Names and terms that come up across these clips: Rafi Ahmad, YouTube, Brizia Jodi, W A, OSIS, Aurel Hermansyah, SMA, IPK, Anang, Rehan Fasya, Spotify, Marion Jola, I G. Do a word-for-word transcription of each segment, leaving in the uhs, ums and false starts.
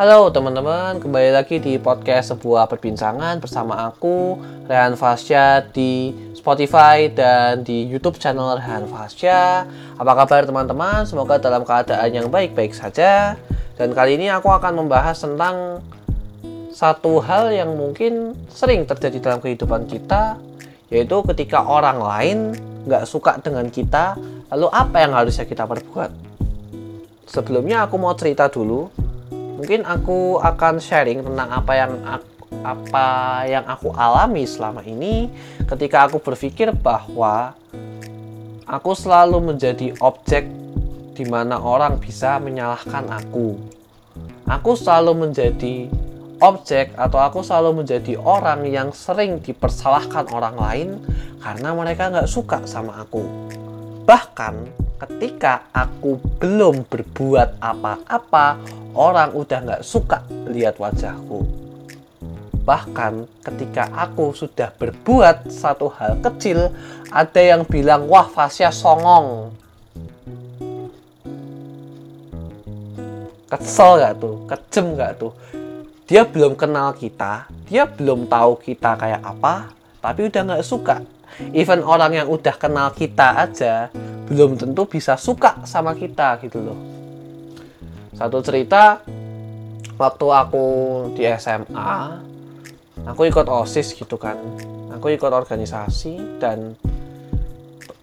Halo teman-teman, kembali lagi di podcast sebuah perbincangan bersama aku, Rehan Fasya, di Spotify dan di YouTube channel Rehan Fasya. Apa kabar teman-teman? Semoga dalam keadaan yang baik-baik saja. Dan kali ini aku akan membahas tentang satu hal yang mungkin sering terjadi dalam kehidupan kita, yaitu ketika orang lain nggak suka dengan kita, lalu apa yang harusnya kita perbuat? Sebelumnya aku mau cerita dulu. Mungkin aku akan sharing tentang apa yang aku, apa yang aku alami selama ini ketika aku berpikir bahwa aku selalu menjadi objek di mana orang bisa menyalahkan aku. Aku selalu menjadi objek atau aku selalu menjadi orang yang sering dipersalahkan orang lain karena mereka nggak suka sama aku. Bahkan ketika aku belum berbuat apa-apa, orang udah gak suka lihat wajahku. Bahkan ketika aku sudah berbuat satu hal kecil, ada yang bilang, wah Fasya songong. Kesel gak tuh? Kejem gak tuh? Dia belum kenal kita, dia belum tahu kita kayak apa, tapi udah gak suka. Even orang yang udah kenal kita aja belum tentu bisa suka sama kita gitu loh. Satu cerita, waktu aku di S M A, aku ikut OSIS gitu kan. Aku ikut organisasi dan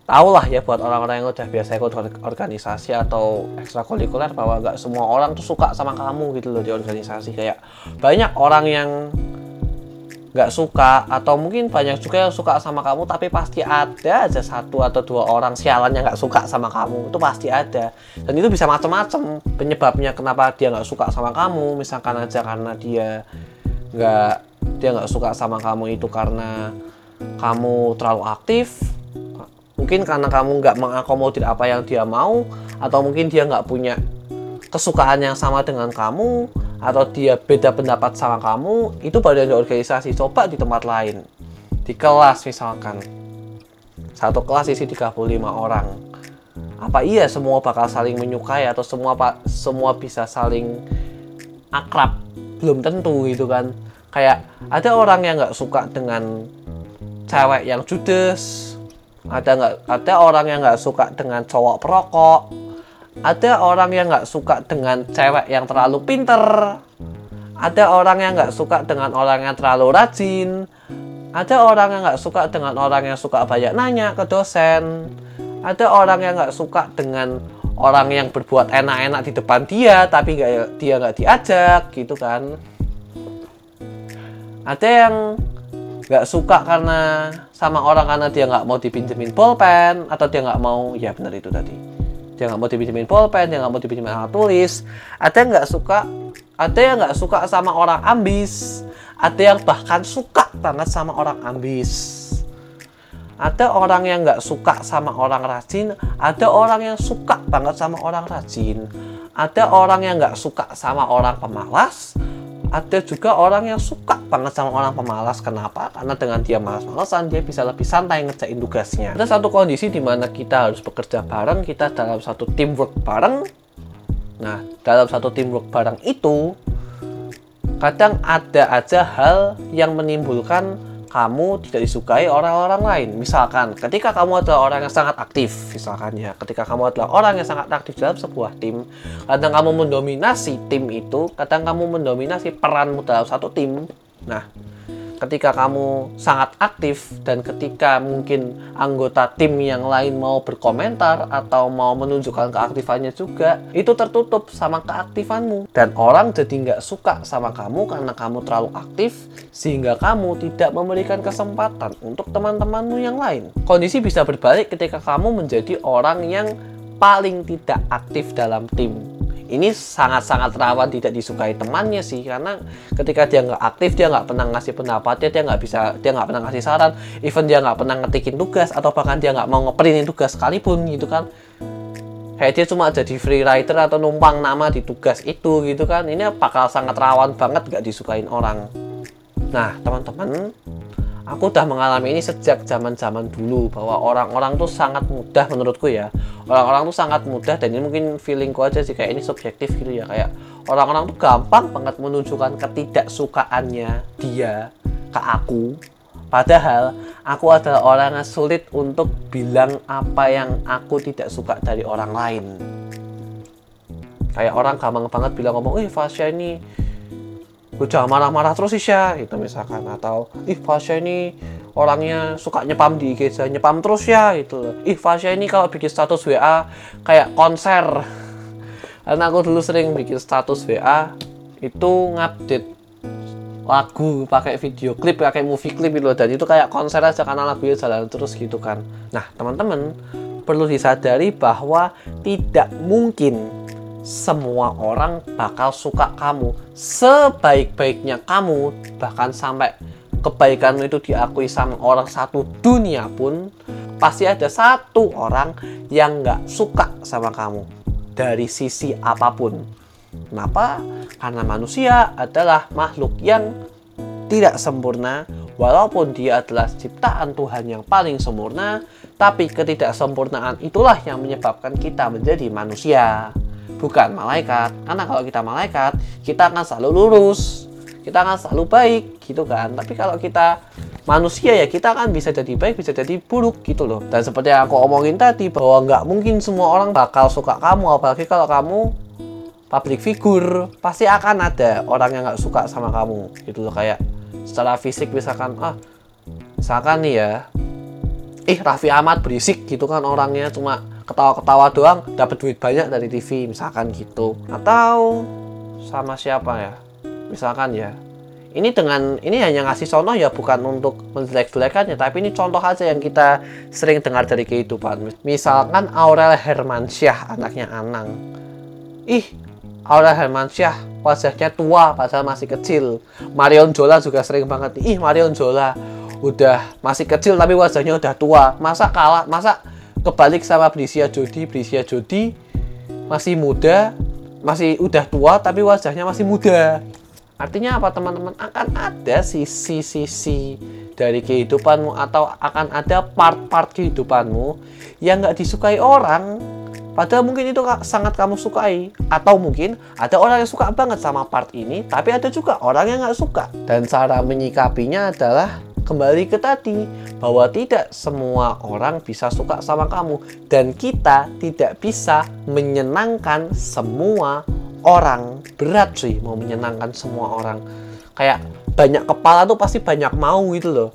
tau lah ya buat orang-orang yang udah biasa ikut organisasi atau ekstrakurikuler bahwa gak semua orang tuh suka sama kamu gitu loh di organisasi. Kayak banyak orang yang gak suka, atau mungkin banyak juga yang suka sama kamu, tapi pasti ada aja satu atau dua orang sialan yang gak suka sama kamu. Itu pasti ada, dan itu bisa macam-macam penyebabnya kenapa dia gak suka sama kamu. Misalkan aja karena dia gak, dia gak suka sama kamu itu karena kamu terlalu aktif, mungkin karena kamu gak mengakomodir apa yang dia mau, atau mungkin dia gak punya kesukaan yang sama dengan kamu, atau dia beda pendapat sama kamu. Itu badan organisasi, coba di tempat lain. Di kelas misalkan, satu kelas isi tiga puluh lima orang. Apa iya semua bakal saling menyukai atau semua semua bisa saling akrab? Belum tentu gitu kan. Kayak ada orang yang gak suka dengan cewek yang judes, Ada, gak, ada orang yang gak suka dengan cowok perokok, ada orang yang gak suka dengan cewek yang terlalu pinter, ada orang yang gak suka dengan orang yang terlalu rajin, ada orang yang gak suka dengan orang yang suka banyak nanya ke dosen, ada orang yang gak suka dengan orang yang berbuat enak-enak di depan dia tapi gak, dia gak diajak gitu kan. Ada yang gak suka karena sama orang karena dia gak mau dipinjemin pulpen, atau dia gak mau, ya benar itu tadi, dia nggak mau dipinjemin pulpen, dia nggak mau dipinjemin alat tulis. Ada yang nggak suka, ada yang nggak suka sama orang ambis, ada yang bahkan suka banget sama orang ambis. Ada orang yang nggak suka sama orang rajin, ada orang yang suka banget sama orang rajin. Ada orang yang nggak suka sama orang pemalas, ada juga orang yang suka banget sama orang pemalas. Kenapa? Karena dengan dia malas-malasan, dia bisa lebih santai ngerjain tugasnya. Ada satu kondisi di mana kita harus bekerja bareng, kita dalam satu teamwork bareng. Nah, dalam satu teamwork bareng itu, kadang ada aja hal yang menimbulkan kamu tidak disukai orang-orang lain. Misalkan ketika kamu adalah orang yang sangat aktif, misalkan ya, ketika kamu adalah orang yang sangat aktif dalam sebuah tim, kadang kamu mendominasi tim itu, kadang kamu mendominasi peranmu dalam satu tim. Nah, ketika kamu sangat aktif dan ketika mungkin anggota tim yang lain mau berkomentar atau mau menunjukkan keaktifannya juga, itu tertutup sama keaktifanmu, dan orang jadi nggak suka sama kamu karena kamu terlalu aktif, sehingga kamu tidak memberikan kesempatan untuk teman-temanmu yang lain. Kondisi bisa berbalik ketika kamu menjadi orang yang paling tidak aktif dalam tim. Ini sangat-sangat rawan tidak disukai temannya sih, karena ketika dia nggak aktif, dia nggak pernah ngasih pendapatnya, dia nggak bisa, dia nggak pernah ngasih saran, even dia nggak pernah ngetikin tugas, atau bahkan dia nggak mau ngeprintin tugas sekalipun gitu kan. Kayak dia cuma jadi free writer atau numpang nama di tugas itu gitu kan. Ini bakal sangat rawan banget nggak disukain orang. Nah teman-teman, Aku udah mengalami ini sejak zaman-zaman dulu, bahwa orang-orang tuh sangat mudah menurutku ya. Orang-orang tuh sangat mudah, dan ini mungkin feelingku aja sih, kayak ini subjektif gitu ya. Kayak orang-orang tuh gampang banget menunjukkan ketidaksukaannya dia ke aku. Padahal aku adalah orang yang sulit untuk bilang apa yang aku tidak suka dari orang lain. Kayak orang gampang banget bilang ngomong, eh Fasya ini gue jangan marah-marah terus sih ya, gitu misalkan. Atau, ih Fasya ini orangnya suka nyepam di I G, nyepam terus ya, gitu. Ih Fasya ini kalau bikin status W A kayak konser. Karena aku dulu sering bikin status W A itu ngupdate lagu pakai video klip, pakai movie klip gitu. Dan itu kayak konser aja karena lagunya jalan terus gitu kan. Nah teman-teman perlu disadari bahwa tidak mungkin semua orang bakal suka kamu sebaik-baiknya kamu, bahkan sampai kebaikanmu itu diakui sama orang satu dunia pun pasti ada satu orang yang gak suka sama kamu dari sisi apapun. Kenapa? Karena manusia adalah makhluk yang tidak sempurna. Walaupun dia adalah ciptaan Tuhan yang paling sempurna, tapi ketidaksempurnaan itulah yang menyebabkan kita menjadi manusia, bukan malaikat. Karena kalau kita malaikat, kita akan selalu lurus, kita akan selalu baik gitu kan. Tapi kalau kita manusia ya, kita akan bisa jadi baik, bisa jadi buruk gitu loh. Dan seperti yang aku omongin tadi, bahwa nggak mungkin semua orang bakal suka kamu. Apalagi kalau kamu public figure, pasti akan ada orang yang nggak suka sama kamu gitu loh. Kayak secara fisik misalkan, ah misalkan nih ya, ih Rafi Ahmad berisik gitu kan, orangnya cuma ketawa-ketawa doang, dapat duit banyak dari T V misalkan gitu. Atau sama siapa ya, misalkan ya, ini dengan ini hanya ngasih contoh ya, bukan untuk menjelek-jelekannya, tapi ini contoh aja yang kita sering dengar dari kehidupan. Misalkan Aurel Hermansyah, anaknya Anang, ih Aurel Hermansyah wajahnya tua padahal masih kecil. Marion Jola juga sering banget, ih Marion Jola udah masih kecil tapi wajahnya udah tua. Masa kalah, masa kebalik sama Brizia Jodi. Brizia Jodi masih muda, masih udah tua tapi wajahnya masih muda. Artinya apa teman-teman? Akan ada sisi-sisi dari kehidupanmu, atau akan ada part-part kehidupanmu yang gak disukai orang, padahal mungkin itu sangat kamu sukai. Atau mungkin ada orang yang suka banget sama part ini, tapi ada juga orang yang gak suka. Dan cara menyikapinya adalah kembali ke tadi, bahwa tidak semua orang bisa suka sama kamu, dan kita tidak bisa menyenangkan semua orang. Berat sih mau menyenangkan semua orang. Kayak banyak kepala tuh pasti banyak mau gitu loh.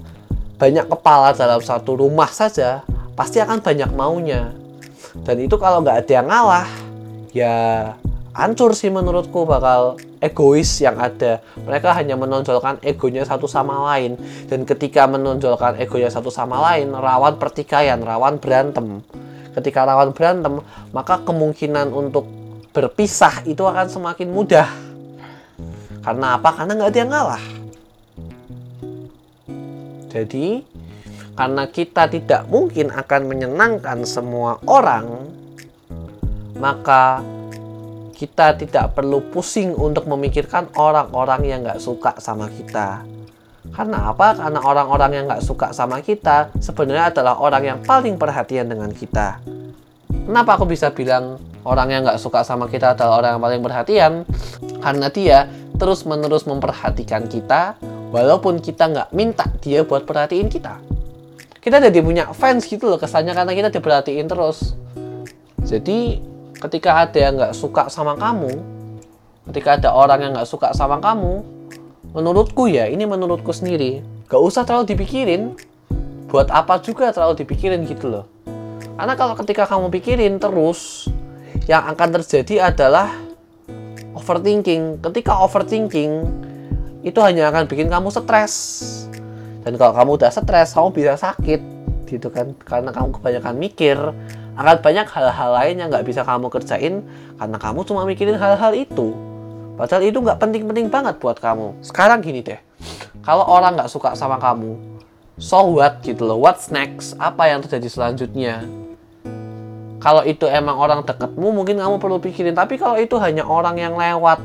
Banyak kepala dalam satu rumah saja pasti akan banyak maunya. Dan itu kalau nggak ada yang ngalah, ya hancur sih menurutku, bakal egois yang ada. Mereka hanya menonjolkan egonya satu sama lain, dan ketika menonjolkan egonya satu sama lain, rawan pertikaian, rawan berantem. Ketika rawan berantem, maka kemungkinan untuk berpisah itu akan semakin mudah. Karena apa? Karena nggak ada yang ngalah. Jadi, karena kita tidak mungkin akan menyenangkan semua orang, maka kita tidak perlu pusing untuk memikirkan orang-orang yang gak suka sama kita. Karena apa? Karena orang-orang yang gak suka sama kita sebenarnya adalah orang yang paling perhatian dengan kita. Kenapa aku bisa bilang orang yang gak suka sama kita adalah orang yang paling perhatian? Karena dia terus-menerus memperhatikan kita, walaupun kita gak minta dia buat perhatiin kita. Kita jadi punya fans gitu loh kesannya, karena kita diperhatiin terus. Jadi ketika ada yang nggak suka sama kamu, ketika ada orang yang nggak suka sama kamu, menurutku ya, ini menurutku sendiri, nggak usah terlalu dipikirin. Buat apa juga terlalu dipikirin gitu loh. Karena kalau ketika kamu pikirin terus, yang akan terjadi adalah overthinking. Ketika overthinking, itu hanya akan bikin kamu stres. Dan kalau kamu udah stres, kamu bisa sakit gitu kan, karena kamu kebanyakan mikir. Akan banyak hal-hal lain yang gak bisa kamu kerjain karena kamu cuma mikirin hal-hal itu. Padahal itu gak penting-penting banget buat kamu. Sekarang gini deh, kalau orang gak suka sama kamu, so what gitu loh, what's next? Apa yang terjadi selanjutnya? Kalau itu emang orang deketmu, mungkin kamu perlu pikirin. Tapi kalau itu hanya orang yang lewat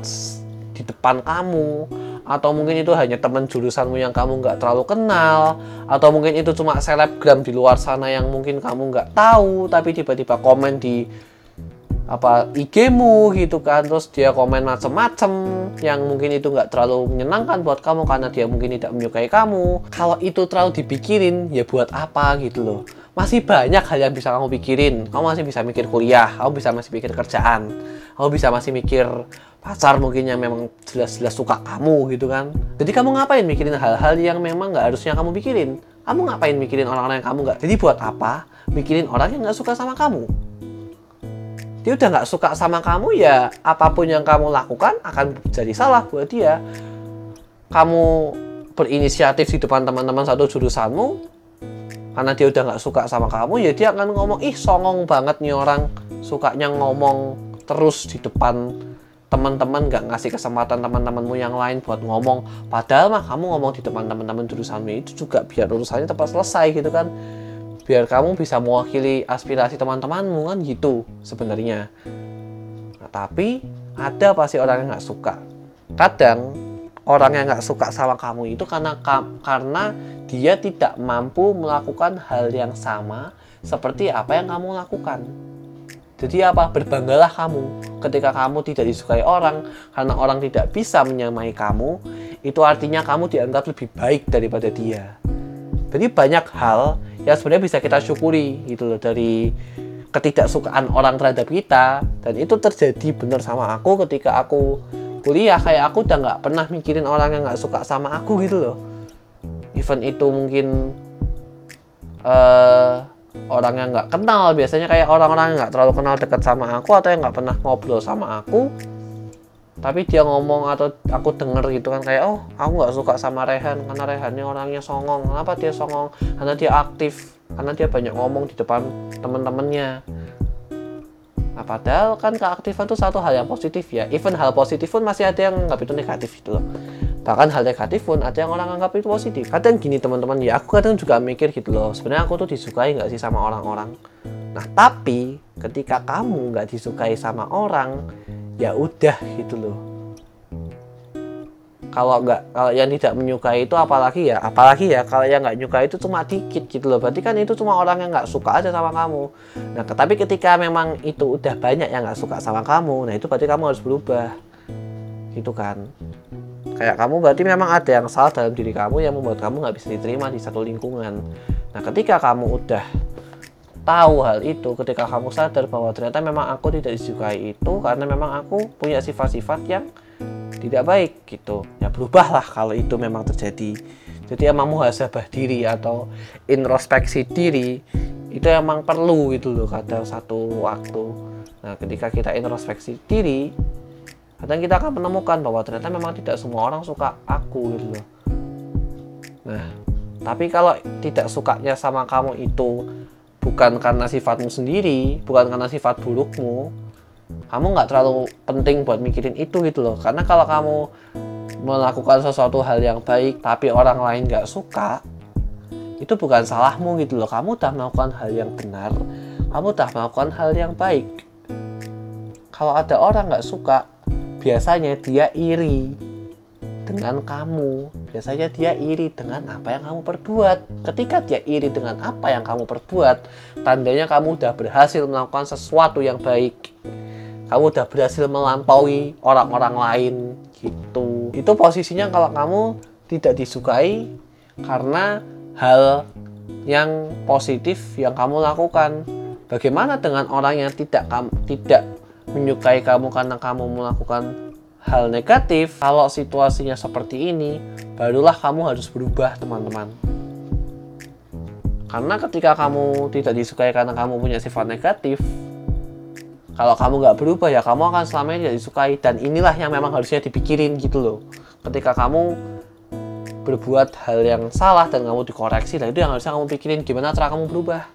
di depan kamu, atau mungkin itu hanya teman jurusanmu yang kamu nggak terlalu kenal, atau mungkin itu cuma selebgram di luar sana yang mungkin kamu nggak tahu, tapi tiba-tiba komen di apa I G-mu gitu kan, terus dia komen macem-macem yang mungkin itu nggak terlalu menyenangkan buat kamu karena dia mungkin tidak menyukai kamu. Kalau itu terlalu dipikirin, ya buat apa gitu loh. Masih banyak hal yang bisa kamu pikirin. Kamu masih bisa mikir kuliah, kamu bisa masih mikir kerjaan, kamu bisa masih mikir pacar mungkin yang memang jelas-jelas suka kamu gitu kan. Jadi kamu ngapain mikirin hal-hal yang memang nggak harusnya kamu pikirin? Kamu ngapain mikirin orang-orang yang kamu nggak? Jadi buat apa mikirin orang yang nggak suka sama kamu? Dia udah nggak suka sama kamu, ya apapun yang kamu lakukan akan jadi salah buat dia. Kamu berinisiatif di depan teman-teman satu jurusanmu karena dia udah nggak suka sama kamu, ya dia akan ngomong, ih songong banget nih orang, sukanya ngomong terus di depan teman-teman, nggak ngasih kesempatan teman-temanmu yang lain buat ngomong. Padahal mah kamu ngomong di depan teman-teman jurusanmu itu juga biar urusannya tepat selesai gitu kan, biar kamu bisa mewakili aspirasi teman-temanmu kan gitu sebenarnya. Nah, tapi ada pasti orang yang nggak suka. Kadang orang yang nggak suka sama kamu itu karena karena dia tidak mampu melakukan hal yang sama seperti apa yang kamu lakukan. Jadi apa? Berbanggalah kamu ketika kamu tidak disukai orang, karena orang tidak bisa menyamai kamu, itu artinya kamu dianggap lebih baik daripada dia. Jadi banyak hal yang sebenarnya bisa kita syukuri gitu loh dari ketidaksukaan orang terhadap kita. Dan itu terjadi bener sama aku ketika aku kuliah. Kayak aku udah gak pernah mikirin orang yang gak suka sama aku gitu loh. Even itu mungkin uh, orang yang gak kenal. Biasanya kayak orang-orang yang gak terlalu kenal dekat sama aku, atau yang gak pernah ngobrol sama aku, tapi dia ngomong atau aku denger gitu kan, kayak oh aku gak suka sama Rehan karena Rehannya orangnya songong. Kenapa dia songong? Karena dia aktif, karena dia banyak ngomong di depan temen-temennya. Nah padahal kan keaktifan itu satu hal yang positif ya. Even hal positif pun masih ada yang anggap itu negatif gitu loh. Bahkan hal negatif pun ada yang orang anggap itu positif. Kadang gini teman-teman, ya aku kadang juga mikir gitu loh, sebenarnya aku tuh disukai gak sih sama orang-orang. Nah tapi ketika kamu gak disukai sama orang, ya udah gitu loh. Kalau nggak, kalau yang tidak menyukai itu apalagi ya, apalagi ya kalau yang nggak nyukai itu cuma dikit gitu loh. Berarti kan itu cuma orang yang nggak suka aja sama kamu. Nah, tapi ketika memang itu udah banyak yang nggak suka sama kamu, nah itu berarti kamu harus berubah, gitu kan? Kayak kamu berarti memang ada yang salah dalam diri kamu yang membuat kamu nggak bisa diterima di satu lingkungan. Nah, ketika kamu udah tahu hal itu, ketika kamu sadar bahwa ternyata memang aku tidak disukai itu karena memang aku punya sifat-sifat yang tidak baik gitu, ya berubahlah kalau itu memang terjadi. Jadi emang muhasabah diri atau introspeksi diri itu emang perlu gitu loh kadang satu waktu. Nah ketika kita introspeksi diri, kadang kita akan menemukan bahwa ternyata memang tidak semua orang suka aku gitu loh. Nah tapi kalau tidak sukanya sama kamu itu bukan karena sifatmu sendiri, bukan karena sifat burukmu, kamu nggak terlalu penting buat mikirin itu gitu loh. Karena kalau kamu melakukan sesuatu hal yang baik tapi orang lain nggak suka, itu bukan salahmu gitu loh. Kamu udah melakukan hal yang benar, kamu udah melakukan hal yang baik. Kalau ada orang nggak suka, biasanya dia iri dengan kamu. Biasanya dia iri dengan apa yang kamu perbuat. Ketika dia iri dengan apa yang kamu perbuat, tandanya kamu udah berhasil melakukan sesuatu yang baik. Kamu udah berhasil melampaui orang-orang lain gitu. Itu posisinya kalau kamu tidak disukai karena hal yang positif yang kamu lakukan. Bagaimana dengan orang yang tidak kamu, tidak menyukai kamu karena kamu melakukan hal negatif? Kalau situasinya seperti ini, barulah kamu harus berubah teman-teman. Karena ketika kamu tidak disukai karena kamu punya sifat negatif, kalau kamu nggak berubah ya kamu akan selamanya tidak disukai. Dan inilah yang memang harusnya dipikirin gitu loh. Ketika kamu berbuat hal yang salah dan kamu dikoreksi, nah itu yang harusnya kamu pikirin, gimana cara kamu berubah.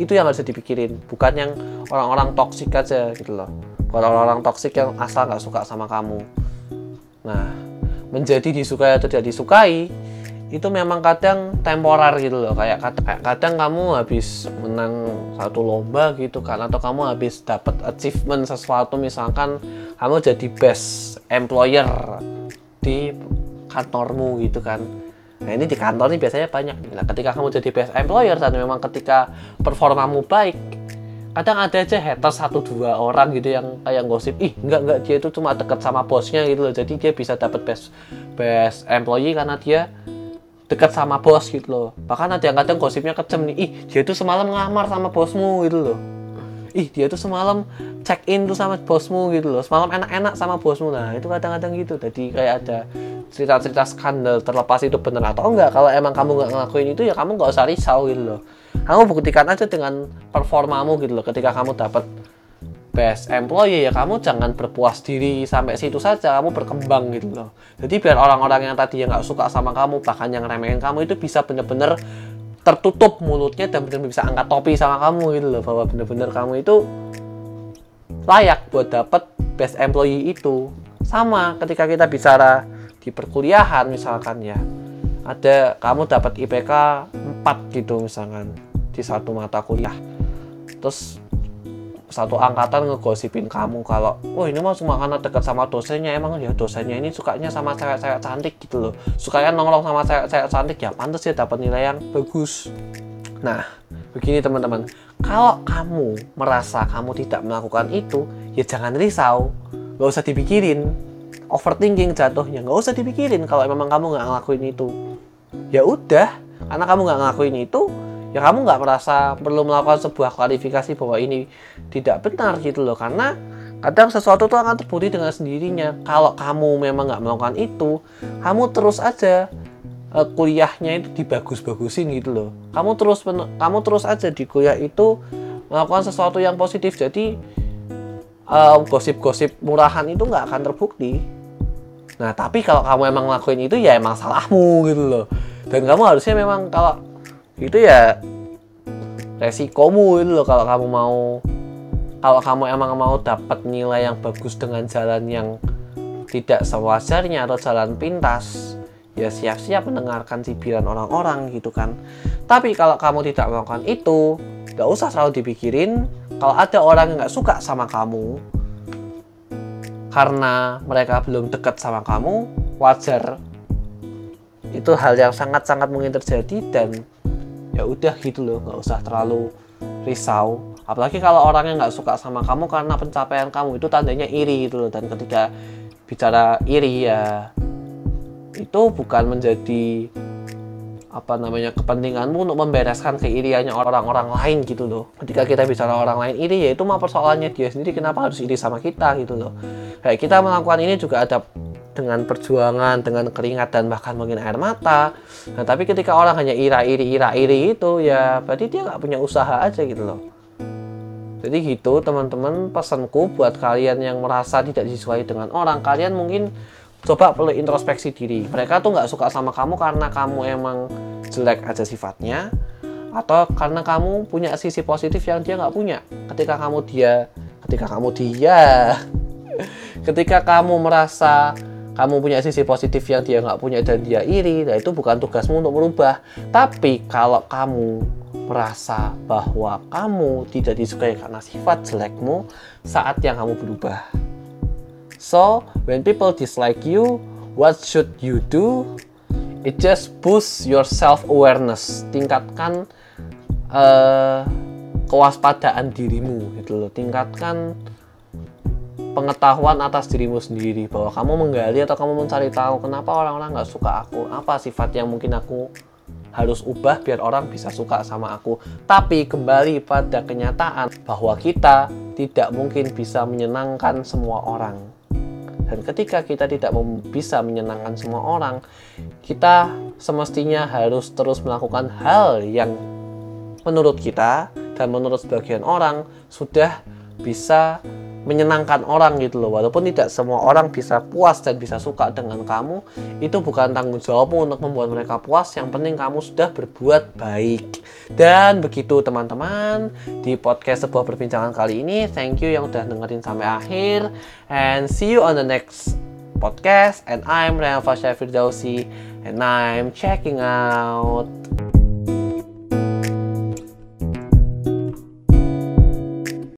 Itu yang harusnya dipikirin, bukan yang orang-orang toksik aja gitu loh. Orang-orang toksik yang asal nggak suka sama kamu. Nah, menjadi disukai atau tidak disukai itu memang kadang temporer gitu loh. Kayak kadang, kadang kamu habis menang satu lomba gitu kan, atau kamu habis dapat achievement sesuatu, misalkan kamu jadi best employer di kantormu gitu kan. Nah ini di kantor nih biasanya banyak. Nah ketika kamu jadi best employer dan memang ketika performamu baik, kadang ada aja haters satu dua orang gitu yang kayak gosip, ih enggak enggak dia itu cuma deket sama bosnya gitu loh, jadi dia bisa dapat best best employee karena dia deket sama bos gitu loh. Bahkan ada yang kadang gosipnya kecem nih, ih dia itu semalam ngelamar sama bosmu gitu loh, ih dia itu semalam check in tuh sama bosmu gitu loh, semalam enak-enak sama bosmu. Nah itu kadang-kadang gitu, jadi kayak ada cerita-cerita skandal, terlepas itu benar atau enggak. Kalau emang kamu enggak ngelakuin itu ya kamu enggak usah risau gitu loh, kamu buktikan aja dengan performamu gitu loh. Ketika kamu dapat best employee ya kamu jangan berpuas diri sampai situ saja, kamu berkembang gitu loh. Jadi biar orang-orang yang tadi yang enggak suka sama kamu, bahkan yang remehin kamu itu bisa bener-bener tertutup mulutnya dan bener-bener bisa angkat topi sama kamu gitu loh, bahwa bener-bener kamu itu layak buat dapat best employee itu. Sama ketika kita bicara di perkuliahan misalkan ya, ada kamu dapat I P K empat gitu misalkan di satu mata kuliah, terus satu angkatan ngegosipin kamu kalau wah ini mah cuma karena dekat sama dosennya, emang ya dosennya ini sukanya sama cewek-cewek cantik gitu loh, sukanya nongkrong sama cewek-cewek cantik, ya pantas ya dapat nilai yang bagus. Nah begini teman-teman, kalau kamu merasa kamu tidak melakukan itu ya jangan risau, nggak usah dipikirin, overthinking jatuhnya. Nggak usah dipikirin kalau memang kamu nggak ngelakuin itu. Ya udah, karena kamu nggak ngelakuin itu, ya kamu nggak merasa perlu melakukan sebuah klarifikasi bahwa ini tidak benar gitu loh. Karena kadang sesuatu itu akan terbukti dengan sendirinya. Kalau kamu memang nggak melakukan itu, kamu terus aja eh, kuliahnya itu dibagus-bagusin gitu loh. Kamu terus men- kamu terus aja di kuliah itu melakukan sesuatu yang positif. Jadi eh, gosip-gosip murahan itu nggak akan terbukti. Nah tapi kalau kamu emang ngelakuin itu ya emang salahmu gitu loh, dan kamu harusnya memang kalau itu ya resikomu gitu loh. Kalau kamu mau, kalau kamu emang mau dapat nilai yang bagus dengan jalan yang tidak sewajarnya atau jalan pintas, ya siap-siap mendengarkan cibiran orang-orang gitu kan. Tapi kalau kamu tidak melakukan itu, gak usah terlalu dipikirin. Kalau ada orang yang gak suka sama kamu karena mereka belum dekat sama kamu, wajar, itu hal yang sangat-sangat mungkin terjadi. Dan ya udah gitu loh, nggak usah terlalu risau. Apalagi kalau orangnya nggak suka sama kamu karena pencapaian kamu, itu tandanya iri gitu loh. Dan ketika bicara iri ya itu bukan menjadi apa namanya kepentinganmu untuk membereskan keiriannya orang-orang lain gitu loh. Ketika kita bicara orang lain iri ya itu mah persoalannya dia sendiri, kenapa harus iri sama kita gitu loh. Kayak kita melakukan ini juga ada dengan perjuangan, dengan keringat, dan bahkan mungkin air mata. Nah tapi ketika orang hanya ira-iri-ira-iri itu ya berarti dia gak punya usaha aja gitu loh. Jadi gitu teman-teman, pesanku buat kalian yang merasa tidak sesuai dengan orang, kalian mungkin coba perlu introspeksi diri. Mereka tuh gak suka sama kamu karena kamu emang jelek aja sifatnya, atau karena kamu punya sisi positif yang dia gak punya. Ketika kamu dia Ketika kamu dia ketika kamu merasa kamu punya sisi positif yang dia nggak punya dan dia iri, nah itu bukan tugasmu untuk merubah. Tapi kalau kamu merasa bahwa kamu tidak disukai karena sifat jelekmu, saat yang kamu berubah. So, when people dislike you, what should you do? It just boosts your self-awareness. Tingkatkan uh, kewaspadaan dirimu gitu loh. Tingkatkan pengetahuan atas dirimu sendiri, bahwa kamu menggali atau kamu mencari tahu kenapa orang-orang nggak suka aku, apa sifat yang mungkin aku harus ubah biar orang bisa suka sama aku. Tapi kembali pada kenyataan bahwa kita tidak mungkin bisa menyenangkan semua orang, dan ketika kita tidak mem- bisa menyenangkan semua orang, kita semestinya harus terus melakukan hal yang menurut kita dan menurut sebagian orang sudah bisa menyenangkan orang gitu loh. Walaupun tidak semua orang bisa puas dan bisa suka dengan kamu, itu bukan tanggung jawabmu untuk membuat mereka puas. Yang penting kamu sudah berbuat baik. Dan begitu teman-teman, di podcast Sebuah Perbincangan kali ini. Thank you yang udah dengerin sampai akhir, and see you on the next podcast. And I'm Rehan Fasya, and I'm checking out.